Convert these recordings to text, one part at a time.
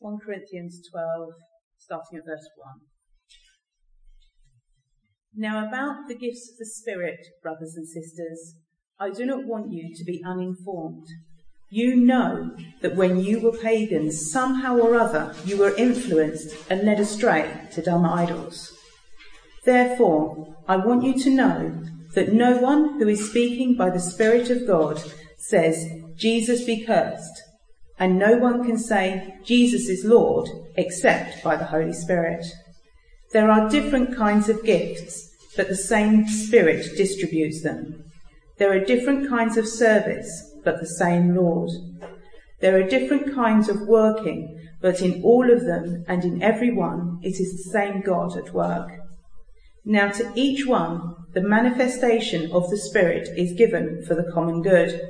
1 Corinthians 12, starting at verse 1. Now about the gifts of the Spirit, brothers and sisters, I do not want you to be uninformed. You know that when you were pagans, somehow or other you were influenced and led astray to dumb idols. Therefore, I want you to know that no one who is speaking by the Spirit of God says, Jesus be cursed, and no one can say, Jesus is Lord, except by the Holy Spirit. There are different kinds of gifts, but the same Spirit distributes them. There are different kinds of service, but the same Lord. There are different kinds of working, but in all of them and in every one, it is the same God at work. Now to each one, the manifestation of the Spirit is given for the common good.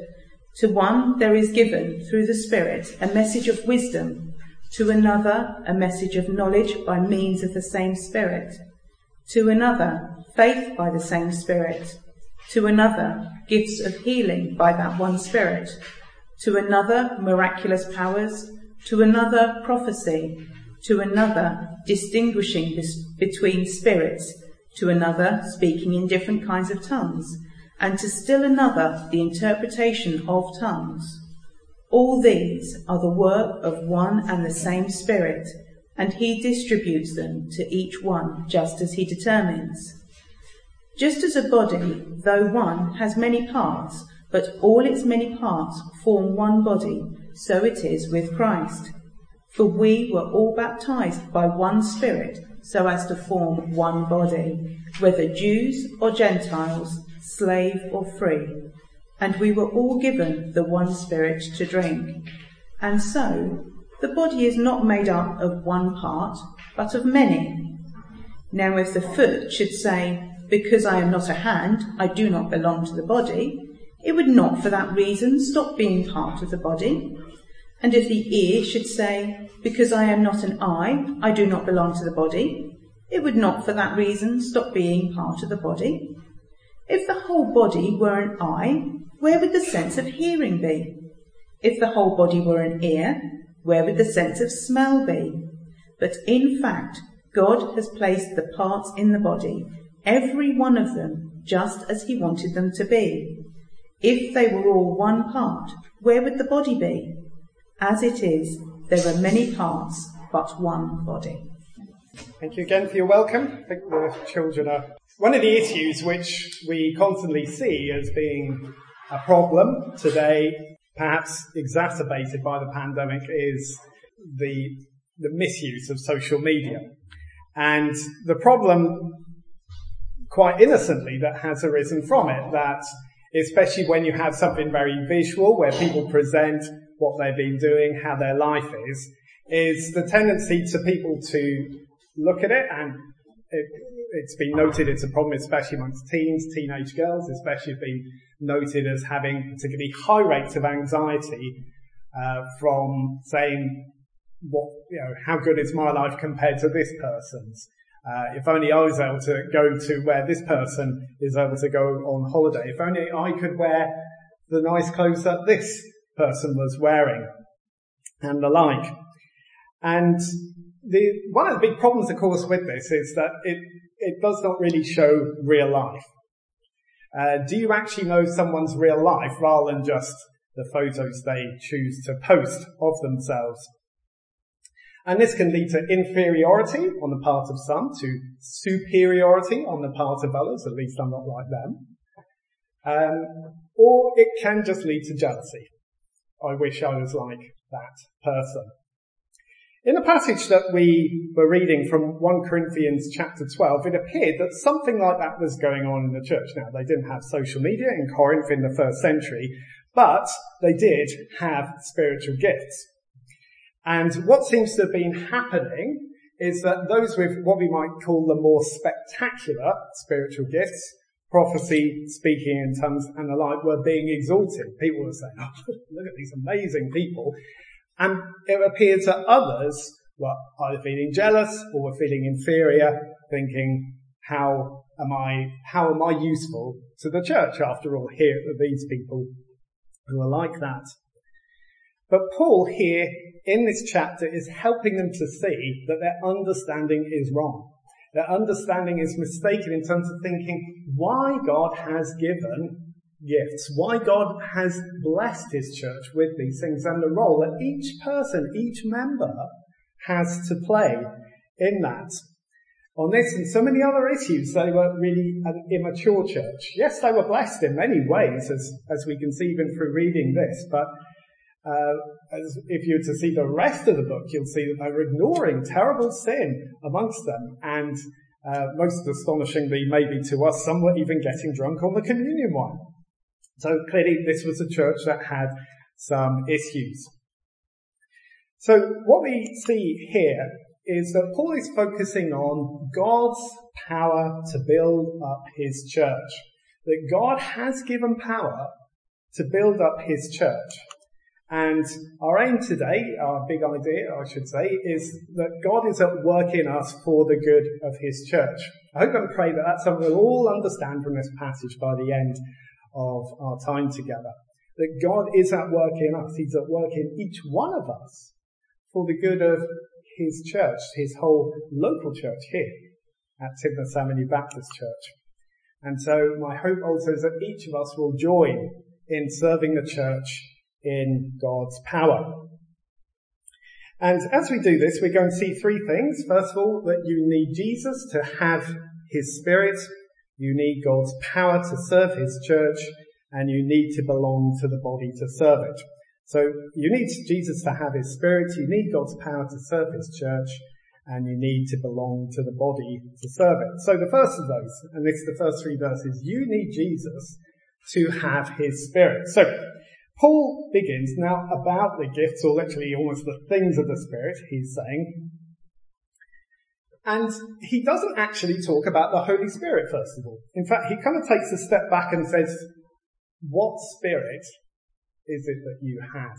To one, there is given through the Spirit a message of wisdom, to another, a message of knowledge by means of the same Spirit, to another, faith by the same Spirit, to another, gifts of healing by that one Spirit, to another, miraculous powers, to another, prophecy, to another, distinguishing between spirits, to another, speaking in different kinds of tongues, and to still another, the interpretation of tongues. All these are the work of one and the same Spirit, and he distributes them to each one just as he determines. Just as a body, though one, has many parts, but all its many parts form one body, so it is with Christ. For we were all baptized by one Spirit, so as to form one body, whether Jews or Gentiles, slave or free, and we were all given the one Spirit to drink. And so, the body is not made up of one part, but of many. Now if the foot should say, because I am not a hand, I do not belong to the body, it would not for that reason stop being part of the body. And if the ear should say, because I am not an eye, I do not belong to the body, it would not for that reason stop being part of the body. If the whole body were an eye, where would the sense of hearing be? If the whole body were an ear, where would the sense of smell be? But in fact, God has placed the parts in the body, every one of them, just as he wanted them to be. If they were all one part, where would the body be? As it is, there are many parts, but one body. Thank you again for your welcome. I think the children are... One of the issues which we constantly see as being a problem today, perhaps exacerbated by the pandemic, is the misuse of social media. And the problem, quite innocently, that has arisen from it, that especially when you have something very visual where people present what they've been doing, how their life is the tendency to people to look at it and... It's been noted it's a problem, especially amongst teens, teenage girls, especially been noted as having particularly high rates of anxiety from saying, "What, you know, how good is my life compared to this person's? If only I was able to go to where this person is able to go on holiday. If only I could wear the nice clothes that this person was wearing," and the like. And one of the big problems, of course, with this is that it does not really show real life. Do you actually know someone's real life rather than just the photos they choose to post of themselves? And this can lead to inferiority on the part of some, to superiority on the part of others, at least I'm not like them. Or it can just lead to jealousy. I wish I was like that person. In the passage that we were reading from 1 Corinthians chapter 12, it appeared that something like that was going on in the church. Now, they didn't have social media in Corinth in the first century, but they did have spiritual gifts. And what seems to have been happening is that those with what we might call the more spectacular spiritual gifts, prophecy, speaking in tongues and the like, were being exalted. People were saying, "Oh, look at these amazing people." And it appears that others were either feeling jealous or were feeling inferior, thinking, how am I useful to the church? After all, here are these people who are like that. But Paul here in this chapter is helping them to see that their understanding is wrong. Their understanding is mistaken in terms of thinking why God has given gifts, why God has blessed his church with these things, and the role that each person, each member has to play in that. On this and so many other issues, they were really an immature church. Yes, they were blessed in many ways, as we can see even through reading this, but if you're to see the rest of the book, you'll see that they were ignoring terrible sin amongst them, and most astonishingly, maybe to us, some were even getting drunk on the communion wine. So clearly this was a church that had some issues. So what we see here is that Paul is focusing on God's power to build up his church, that God has given power to build up his church. And our aim today, our big idea, I should say, is that God is at work in us for the good of his church. I hope and pray that that's something we'll all understand from this passage by the end of our time together. That God is at work in us. He's at work in each one of us for the good of his church, his whole local church here at Tidmarsh Avenue Baptist Church. And so my hope also is that each of us will join in serving the church in God's power. And as we do this, we're going to see three things. First of all, that you need Jesus to have his Spirit, you need God's power to serve his church, and you need to belong to the body to serve it. So you need Jesus to have his Spirit, you need God's power to serve his church, and you need to belong to the body to serve it. So the first of those, and this is the first three verses, you need Jesus to have his Spirit. So Paul begins now about the gifts, or literally almost the things of the Spirit, he's saying. And he doesn't actually talk about the Holy Spirit, first of all. In fact, he kind of takes a step back and says, what Spirit is it that you have?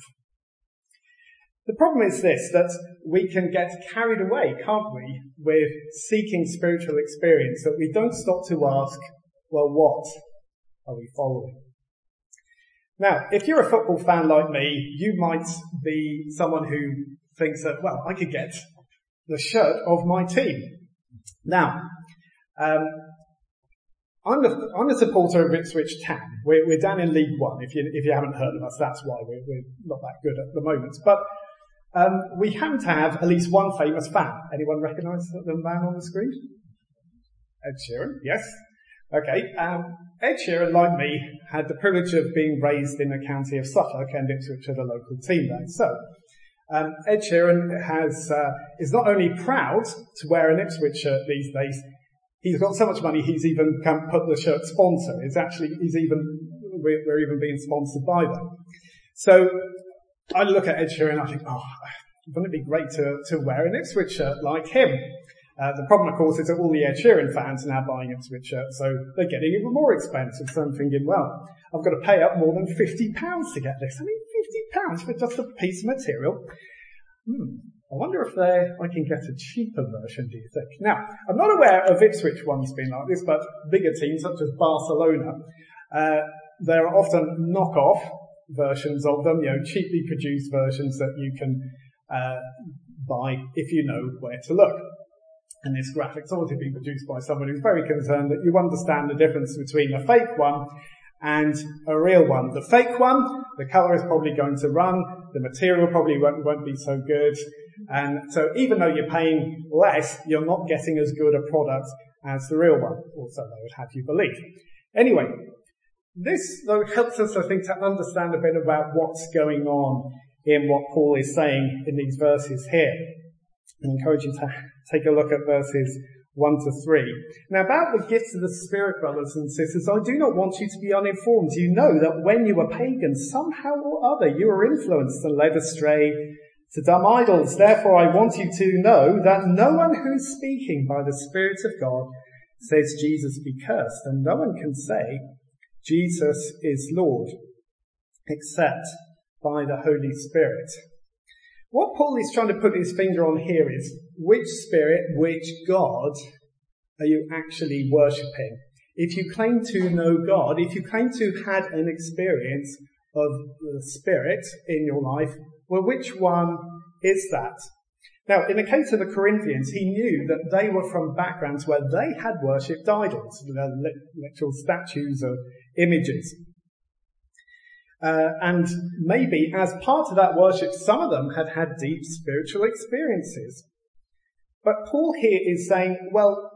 The problem is this, that we can get carried away, can't we, with seeking spiritual experience, that we don't stop to ask, well, what are we following? Now, if you're a football fan like me, you might be someone who thinks that, well, I could get the shirt of my team. Now, I'm a supporter of Ipswich Town. We're down in League One. If you haven't heard of us, that's why we're not that good at the moment. But we happen to have at least one famous fan. Anyone recognise the man on the screen? Ed Sheeran, yes. Okay, Ed Sheeran, like me, had the privilege of being raised in the county of Suffolk and Ipswich are the local team there. So, Ed Sheeran is not only proud to wear an Ipswich shirt these days, he's got so much money he's even put the shirt sponsor. We're even being sponsored by them. So, I look at Ed Sheeran and I think, wouldn't it be great to wear an Ipswich shirt like him? The problem, of course, is that all the Ed Sheeran fans are now buying Ipswich shirts, so they're getting even more expensive. So I'm thinking, well, I've got to pay up more than £50 to get this. I mean, £50 for just a piece of material. I wonder if I can get a cheaper version, do you think? Now, I'm not aware of Ipswich ones being like this, but bigger teams such as Barcelona, there are often knock-off versions of them, cheaply produced versions that you can buy if you know where to look. And this graphic's already been produced by someone who's very concerned that you understand the difference between a fake one and a real one. The fake one, the colour is probably going to run, the material probably won't be so good, and so even though you're paying less, you're not getting as good a product as the real one, or so they would have you believe. Anyway, this though helps us, I think, to understand a bit about what's going on in what Paul is saying in these verses here. I encourage you to take a look at verses 1 to 3. Now, about the gifts of the Spirit, brothers and sisters, I do not want you to be uninformed. You know that when you were pagans, somehow or other, you were influenced and led astray to dumb idols. Therefore, I want you to know that no one who is speaking by the Spirit of God says Jesus be cursed, and no one can say Jesus is Lord except by the Holy Spirit. What Paul is trying to put his finger on here is, which Spirit, which God are you actually worshipping? If you claim to know God, if you claim to have had an experience of the Spirit in your life, well, which one is that. Now, in the case of the Corinthians, he knew that they were from backgrounds where they had worshipped idols, literal statues or images. And maybe as part of that worship, some of them had had deep spiritual experiences. But Paul here is saying, well,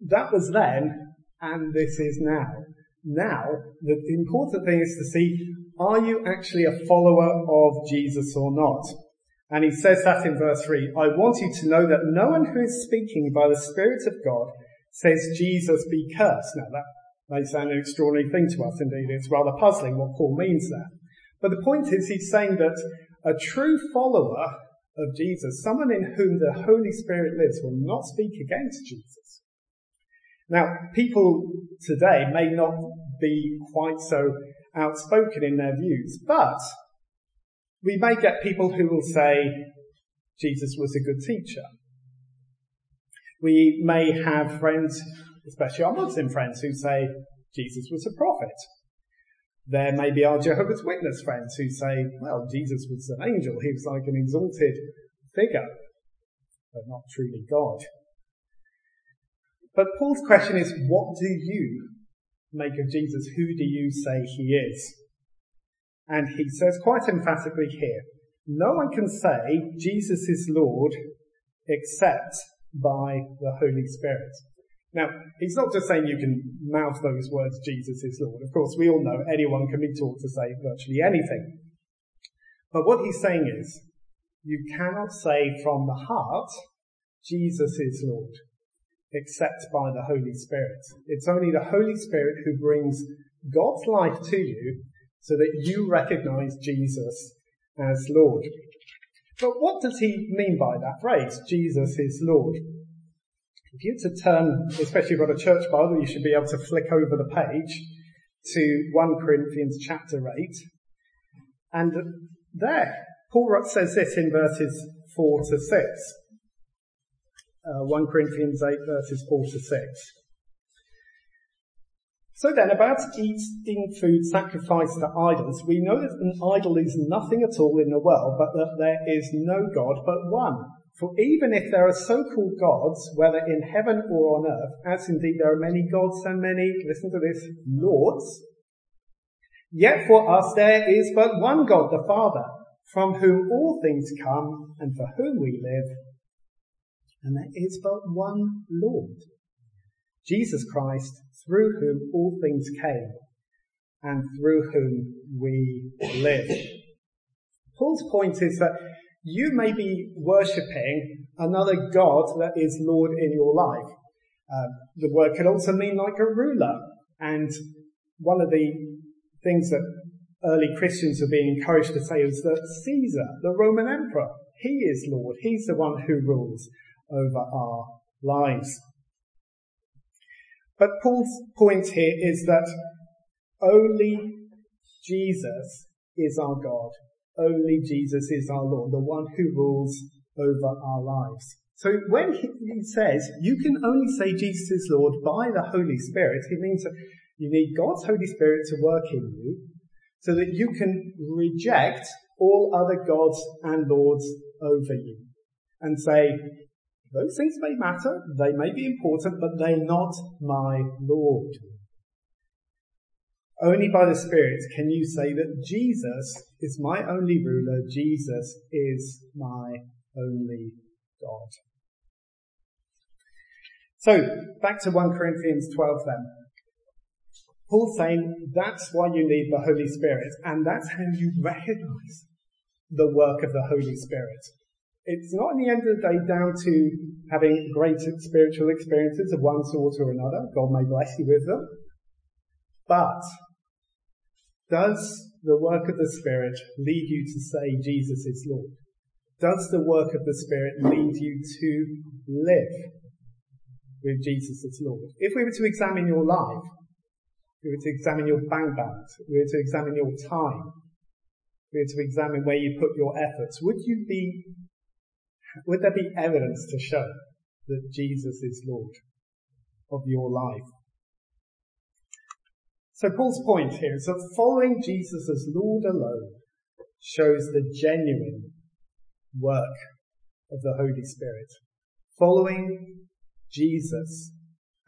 that was then, and this is now. Now, the important thing is to see, are you actually a follower of Jesus or not? And he says that in verse 3, I want you to know that no one who is speaking by the Spirit of God says Jesus be cursed. Now that may sound an extraordinary thing to us, indeed it's rather puzzling what Paul means there. But the point is he's saying that a true follower of Jesus, someone in whom the Holy Spirit lives, will not speak against Jesus. Now people today may not be quite so outspoken in their views, but we may get people who will say Jesus was a good teacher. We may have friends, especially our Muslim friends, who say Jesus was a prophet. There may be our Jehovah's Witness friends who say, well, Jesus was an angel. He was like an exalted figure, but not truly God. But Paul's question is, what do you make of Jesus? Who do you say he is? And he says quite emphatically here, no one can say Jesus is Lord except by the Holy Spirit. Now, he's not just saying you can mouth those words, Jesus is Lord. Of course, we all know anyone can be taught to say virtually anything. But what he's saying is, you cannot say from the heart, Jesus is Lord, except by the Holy Spirit. It's only the Holy Spirit who brings God's life to you, so that you recognize Jesus as Lord. But what does he mean by that phrase, Jesus is Lord? If you were to turn, especially if you've got a church Bible, you should be able to flick over the page to 1 Corinthians chapter 8. And there, Paul says this in verses 4 to 6. 1 Corinthians 8, verses 4 to 6. So then, about eating food sacrificed to idols, we know that an idol is nothing at all in the world, but that there is no God but one. For even if there are so-called gods, whether in heaven or on earth, as indeed there are many gods and many, listen to this, lords, yet for us there is but one God, the Father, from whom all things come and for whom we live. And there is but one Lord, Jesus Christ, through whom all things came, and through whom we live. Paul's point is that you may be worshipping another God that is Lord in your life. The word could also mean like a ruler. And one of the things that early Christians were being encouraged to say is that Caesar, the Roman emperor, he is Lord. He's the one who rules over our lives. But Paul's point here is that only Jesus is our God. Only Jesus is our Lord, the one who rules over our lives. So when he says, you can only say Jesus is Lord by the Holy Spirit, he means that you need God's Holy Spirit to work in you so that you can reject all other gods and lords over you and say, those things may matter, they may be important, but they're not my Lord. Only by the Spirit can you say that Jesus is my only ruler, Jesus is my only God. So, back to 1 Corinthians 12 then. Paul's saying that's why you need the Holy Spirit, and that's how you recognize the work of the Holy Spirit. It's not, in the end of the day, down to having great spiritual experiences of one sort or another. God may bless you with them. But does the work of the Spirit lead you to say Jesus is Lord? Does the work of the Spirit lead you to live with Jesus as Lord? If we were to examine your life, if we were to examine your bank balance, if we were to examine your time, if we were to examine where you put your efforts, would there be evidence to show that Jesus is Lord of your life? So Paul's point here is that following Jesus as Lord alone shows the genuine work of the Holy Spirit. Following Jesus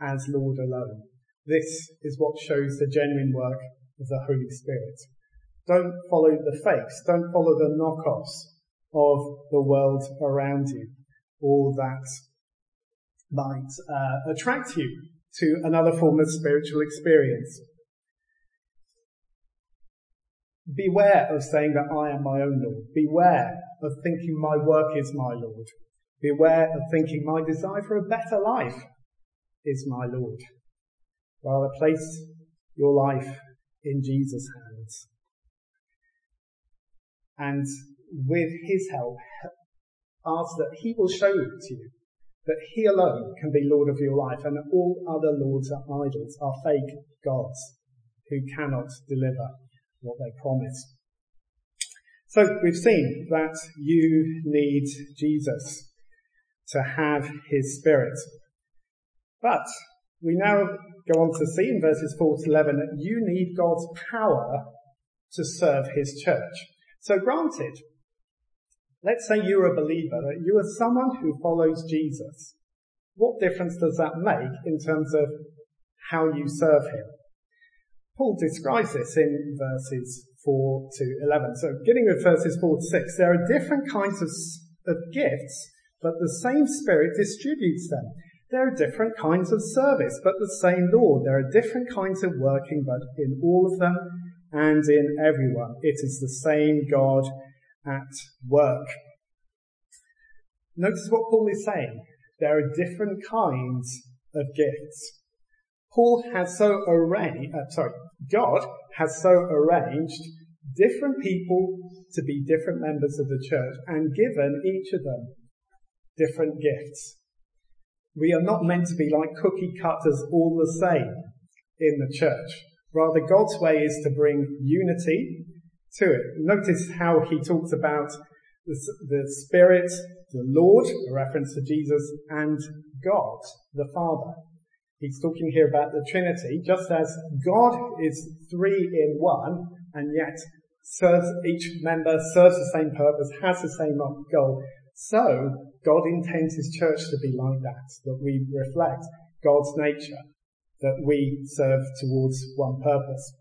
as Lord alone. This is what shows the genuine work of the Holy Spirit. Don't follow the fakes. Don't follow the knockoffs of the world around you, or that might attract you to another form of spiritual experience. Beware of saying that I am my own Lord. Beware of thinking my work is my Lord. Beware of thinking my desire for a better life is my Lord. Rather, place your life in Jesus' hands. And with his help, ask that he will show you to you that he alone can be Lord of your life, and that all other lords are idols, are fake gods who cannot deliver what they promise. So we've seen that you need Jesus to have his Spirit. But we now go on to see in verses 4 to 11 that you need God's power to serve his church. So granted, let's say you're a believer, that you are someone who follows Jesus. What difference does that make in terms of how you serve him? Paul describes this in verses 4 to 11. So beginning with verses 4 to 6, there are different kinds of gifts, but the same Spirit distributes them. There are different kinds of service, but the same Lord. There are different kinds of working, but in all of them and in everyone, it is the same God at work. Notice what Paul is saying. There are different kinds of gifts. God has so arranged different people to be different members of the church and given each of them different gifts. We are not meant to be like cookie cutters all the same in the church. Rather, God's way is to bring unity to it. Notice how he talks about the Spirit, the Lord, a reference to Jesus, and God, the Father. He's talking here about the Trinity, just as God is three in one, and yet serves each member, serves the same purpose, has the same goal. So God intends his church to be like that we reflect God's nature, that we serve towards one purpose.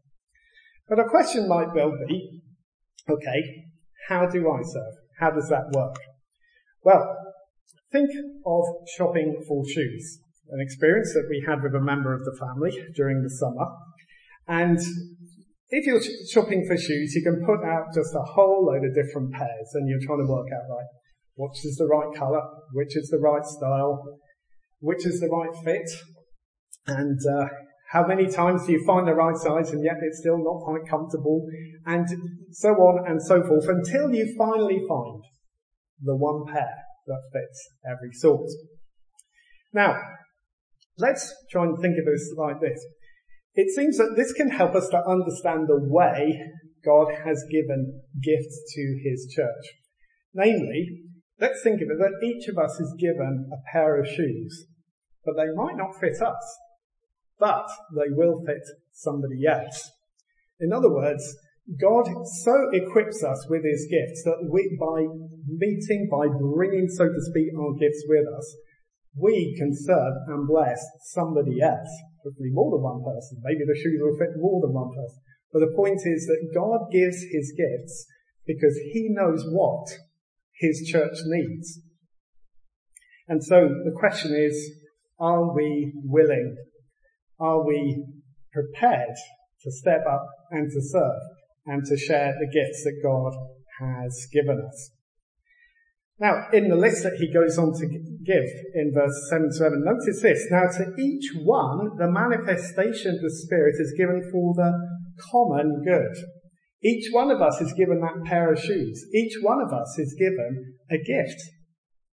But a question might well be, okay, how do I serve? How does that work? Well, think of shopping for shoes, an experience that we had with a member of the family during the summer. And if you're shopping for shoes, you can put out just a whole load of different pairs, and you're trying to work out, right, which is the right colour, which is the right style, which is the right fit, and how many times do you find the right size and yet it's still not quite comfortable, and so on and so forth, until you finally find the one pair that fits every sort. Now, let's try and think of this like this. It seems that this can help us to understand the way God has given gifts to his church. Namely, let's think of it that each of us is given a pair of shoes, but they might not fit us, but they will fit somebody else. In other words, God so equips us with his gifts that we, by bringing, so to speak, our gifts with us, we can serve and bless somebody else, hopefully more than one person. Maybe the shoes will fit more than one person. But the point is that God gives his gifts because he knows what his church needs. And so the question is, are we willing? Are we prepared to step up and to serve and to share the gifts that God has given us? Now, in the list that he goes on to give in verse 7 to 11, notice this. Now, to each one, the manifestation of the Spirit is given for the common good. Each one of us is given that pair of shoes. Each one of us is given a gift.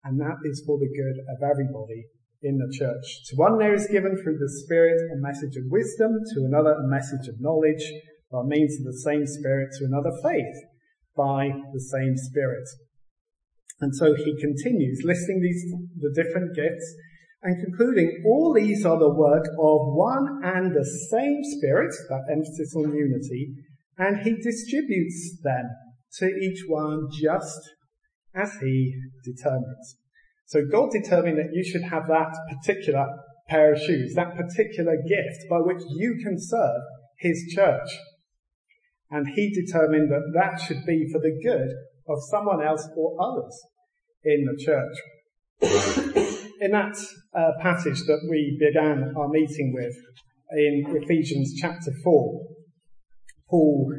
And that is for the good of everybody in the church. To one there is given through the Spirit a message of wisdom, to another a message of knowledge by means of the same Spirit, to another faith by the same Spirit. And so he continues listing the different gifts and concluding all these are the work of one and the same Spirit, that emphasis on unity, and he distributes them to each one just as he determines. So God determined that you should have that particular pair of shoes, that particular gift by which you can serve his church. And he determined that that should be for the good of someone else or others in the church. In that passage that we began our meeting with in Ephesians chapter 4, Paul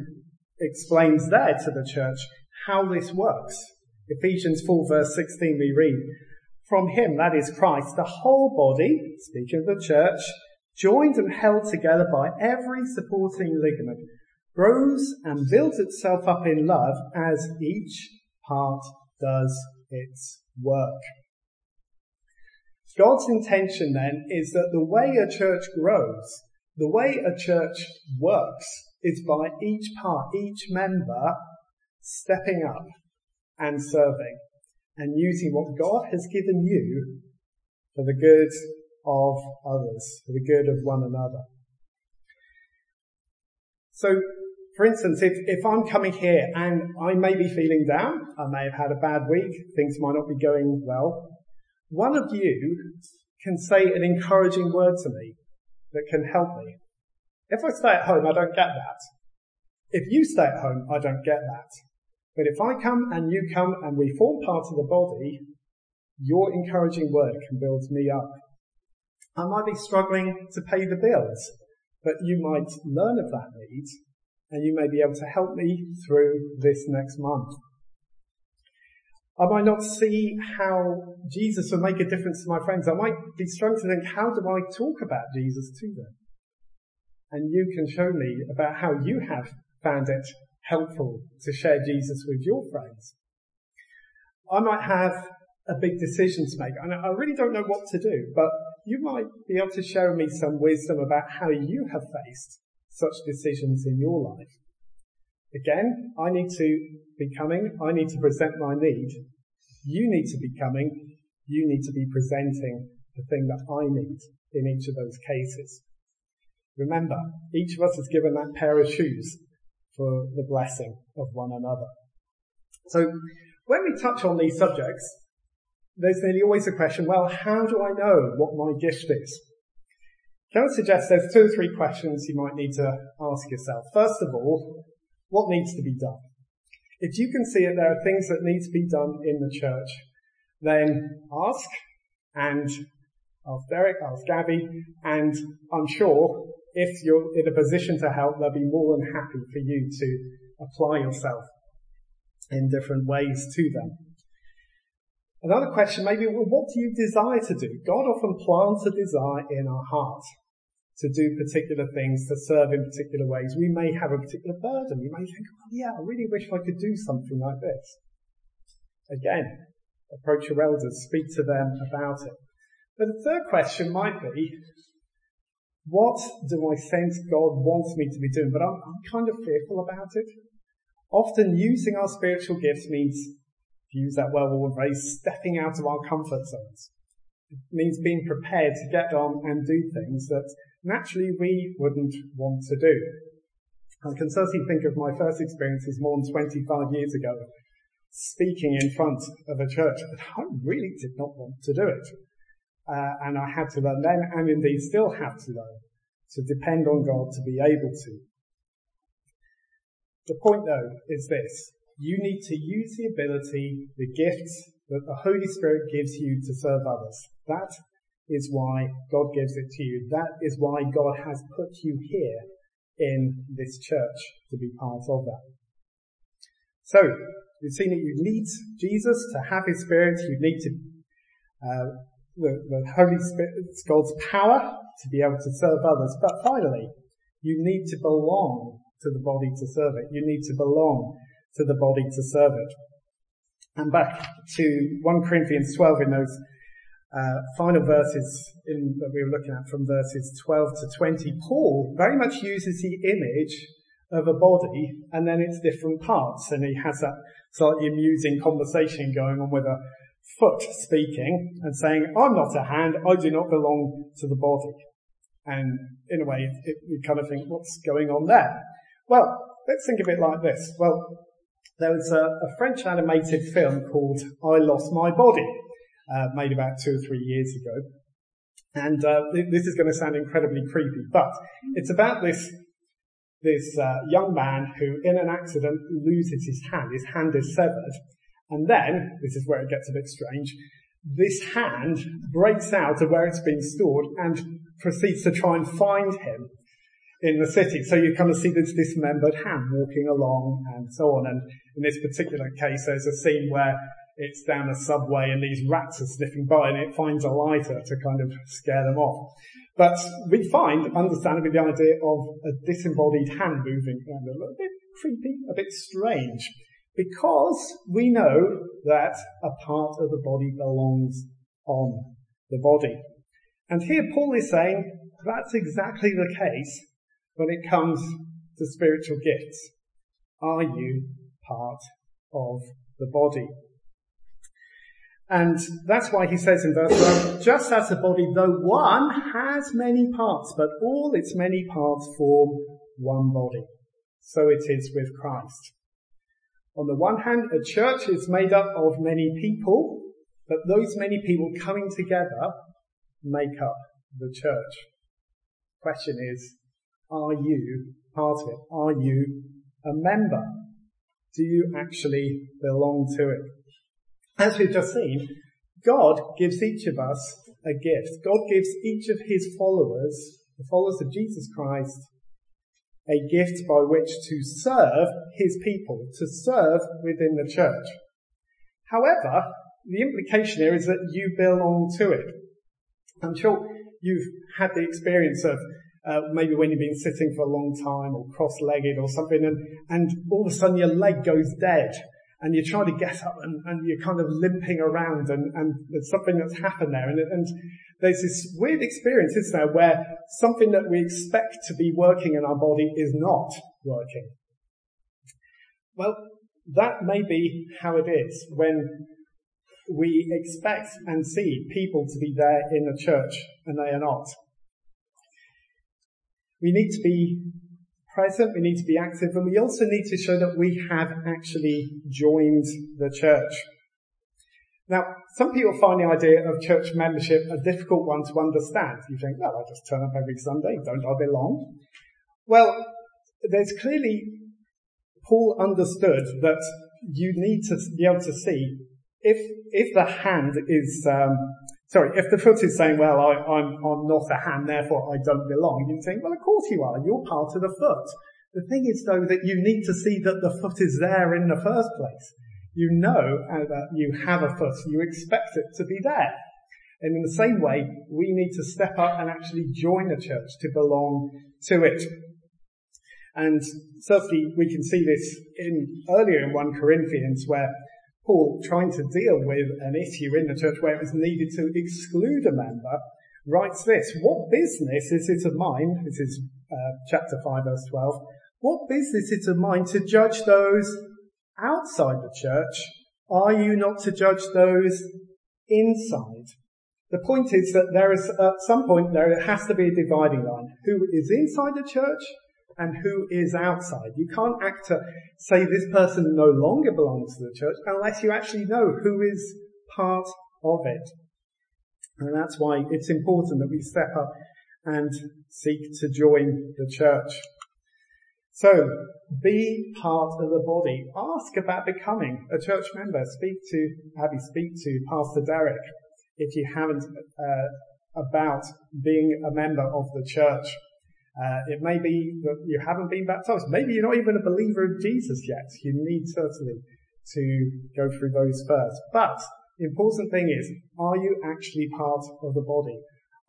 explains there to the church how this works. Ephesians 4 verse 16 we read, "From him, that is Christ, the whole body," speaking of the church, "joined and held together by every supporting ligament, grows and builds itself up in love as each part does its work." God's intention then is that the way a church grows, the way a church works, is by each part, each member stepping up and serving and using what God has given you for the good of others, for the good of one another. So, for instance, if I'm coming here and I may be feeling down, I may have had a bad week, things might not be going well, one of you can say an encouraging word to me that can help me. If I stay at home, I don't get that. If you stay at home, I don't get that. But if I come and you come and we form part of the body, your encouraging word can build me up. I might be struggling to pay the bills, but you might learn of that need and you may be able to help me through this next month. I might not see how Jesus will make a difference to my friends. I might be struggling to think, how do I talk about Jesus to them? And you can show me about how you have found it helpful to share Jesus with your friends. I might have a big decision to make, and I really don't know what to do, but you might be able to share with me some wisdom about how you have faced such decisions in your life. Again, I need to be coming, I need to present my need. You need to be coming, you need to be presenting the thing that I need in each of those cases. Remember, each of us is given that pair of shoes for the blessing of one another. So when we touch on these subjects, there's nearly always a question, well, how do I know what my gift is? Can I suggest there's two or three questions you might need to ask yourself? First of all, what needs to be done? If you can see that there are things that need to be done in the church, then ask, and ask Derek, ask Gabby, and I'm sure if you're in a position to help, they'll be more than happy for you to apply yourself in different ways to them. Another question may be, well, what do you desire to do? God often plants a desire in our heart to do particular things, to serve in particular ways. We may have a particular burden. You may think, oh yeah, I really wish I could do something like this. Again, approach your elders, speak to them about it. But the third question might be, what do I sense God wants me to be doing? But I'm kind of fearful about it. Often using our spiritual gifts means, to use that well-worn phrase, stepping out of our comfort zones. It means being prepared to get on and do things that naturally we wouldn't want to do. I can certainly think of my first experiences more than 25 years ago, speaking in front of a church, but I really did not want to do it. And I had to learn then, and indeed still have to learn, to depend on God to be able to. The point though is this, you need to use the ability, the gifts that the Holy Spirit gives you to serve others. That is why God gives it to you. That is why God has put you here in this church to be part of that. So, we've seen that you need Jesus to have his Spirit. You need to the Holy Spirit's God's power to be able to serve others. But finally, you need to belong to the body to serve it. You need to belong to the body to serve it. And back to 1 Corinthians 12 in those final verses that we were looking at from verses 12 to 20, Paul very much uses the image of a body and then its different parts. And he has that slightly amusing conversation going on with a foot speaking and saying, I'm not a hand, I do not belong to the body. And in a way, you kind of think, what's going on there? Well, let's think of it like this. Well, There was a French animated film called I Lost My Body, made about 2 or 3 years ago. And this is going to sound incredibly creepy, but it's about this young man who, in an accident, loses his hand. His hand is severed. And then, this is where it gets a bit strange, this hand breaks out of where it's been stored and proceeds to try and find him in the city. So you kind of see this dismembered hand walking along and so on. And in this particular case, there's a scene where it's down a subway and these rats are sniffing by and it finds a lighter to kind of scare them off. But we find, understandably, the idea of a disembodied hand moving around a little bit creepy, a bit strange, because we know that a part of the body belongs on the body. And here Paul is saying that's exactly the case when it comes to spiritual gifts. Are you part of the body? And that's why he says in verse 1, just as a body, though one, has many parts, but all its many parts form one body. So it is with Christ. On the one hand, a church is made up of many people, but those many people coming together make up the church. Question is, are you part of it? Are you a member? Do you actually belong to it? As we've just seen, God gives each of us a gift. God gives each of his followers, the followers of Jesus Christ, a gift by which to serve his people, to serve within the church. However, the implication here is that you belong to it. I'm sure you've had the experience of maybe when you've been sitting for a long time or cross-legged or something, and all of a sudden your leg goes dead. And you try to get up and you're kind of limping around and there's something that's happened there. And there's this weird experience, isn't there, where something that we expect to be working in our body is not working. Well, that may be how it is when we expect and see people to be there in the church and they are not. We need to be present, we need to be active, and we also need to show that we have actually joined the church. Now, some people find the idea of church membership a difficult one to understand. You think, well, I just turn up every Sunday, don't I belong? Well, there's clearly, Paul understood that you need to be able to see if the hand is, if the foot is saying, well, I'm not a hand, therefore I don't belong, you're saying, well, of course you are. You're part of the foot. The thing is, though, that you need to see that the foot is there in the first place. You know that you have a foot. You expect it to be there. And in the same way, we need to step up and actually join the church to belong to it. And certainly we can see this earlier in 1 Corinthians where Paul, trying to deal with an issue in the church where it was needed to exclude a member, writes this, what business is it of mine, this is chapter 5, verse 12, what business is it of mine to judge those outside the church? Are you not to judge those inside? The point is that there is, at some point, there has to be a dividing line. Who is inside the church? And who is outside. You can't say this person no longer belongs to the church unless you actually know who is part of it. And that's why it's important that we step up and seek to join the church. So, be part of the body. Ask about becoming a church member. Speak to Abby, speak to Pastor Derek if you haven't about being a member of the church. It may be that you haven't been baptized. Maybe you're not even a believer of Jesus yet. You need certainly to go through those first. But the important thing is, are you actually part of the body?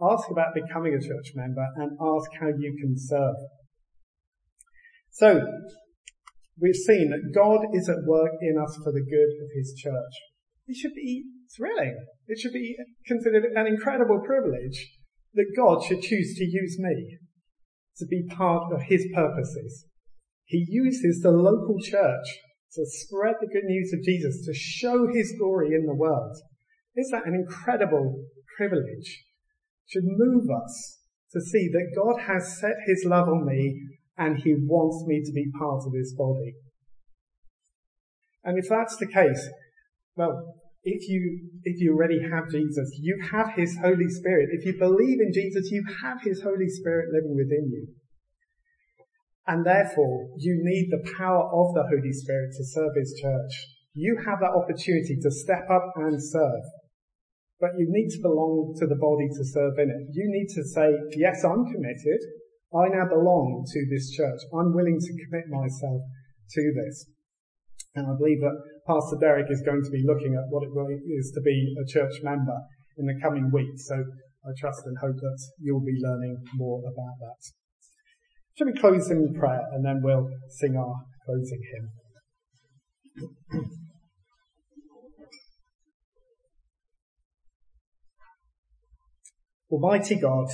Ask about becoming a church member and ask how you can serve. So, we've seen that God is at work in us for the good of his church. It should be thrilling. It should be considered an incredible privilege that God should choose to use me to be part of his purposes. He uses the local church to spread the good news of Jesus, to show his glory in the world. Is that an incredible privilege? It should move us to see that God has set his love on me and he wants me to be part of his body. And if that's the case, well, if you already have Jesus, you have his Holy Spirit. If you believe in Jesus, you have his Holy Spirit living within you. And therefore, you need the power of the Holy Spirit to serve his church. You have that opportunity to step up and serve. But you need to belong to the body to serve in it. You need to say, yes, I'm committed. I now belong to this church. I'm willing to commit myself to this. And I believe that Pastor Derek is going to be looking at what it really is to be a church member in the coming week. So I trust and hope that you'll be learning more about that. Shall we close in prayer and then we'll sing our closing hymn? Almighty God,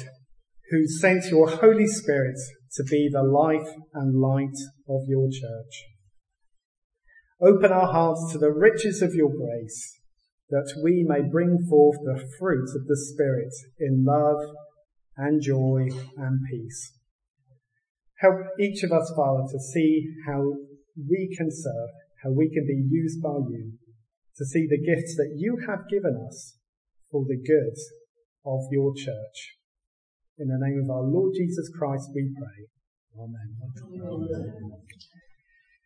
who sent your Holy Spirit to be the life and light of your church, open our hearts to the riches of your grace, that we may bring forth the fruit of the Spirit in love and joy and peace. Help each of us, Father, to see how we can serve, how we can be used by you, to see the gifts that you have given us for the good of your church. In the name of our Lord Jesus Christ we pray. Amen. Amen.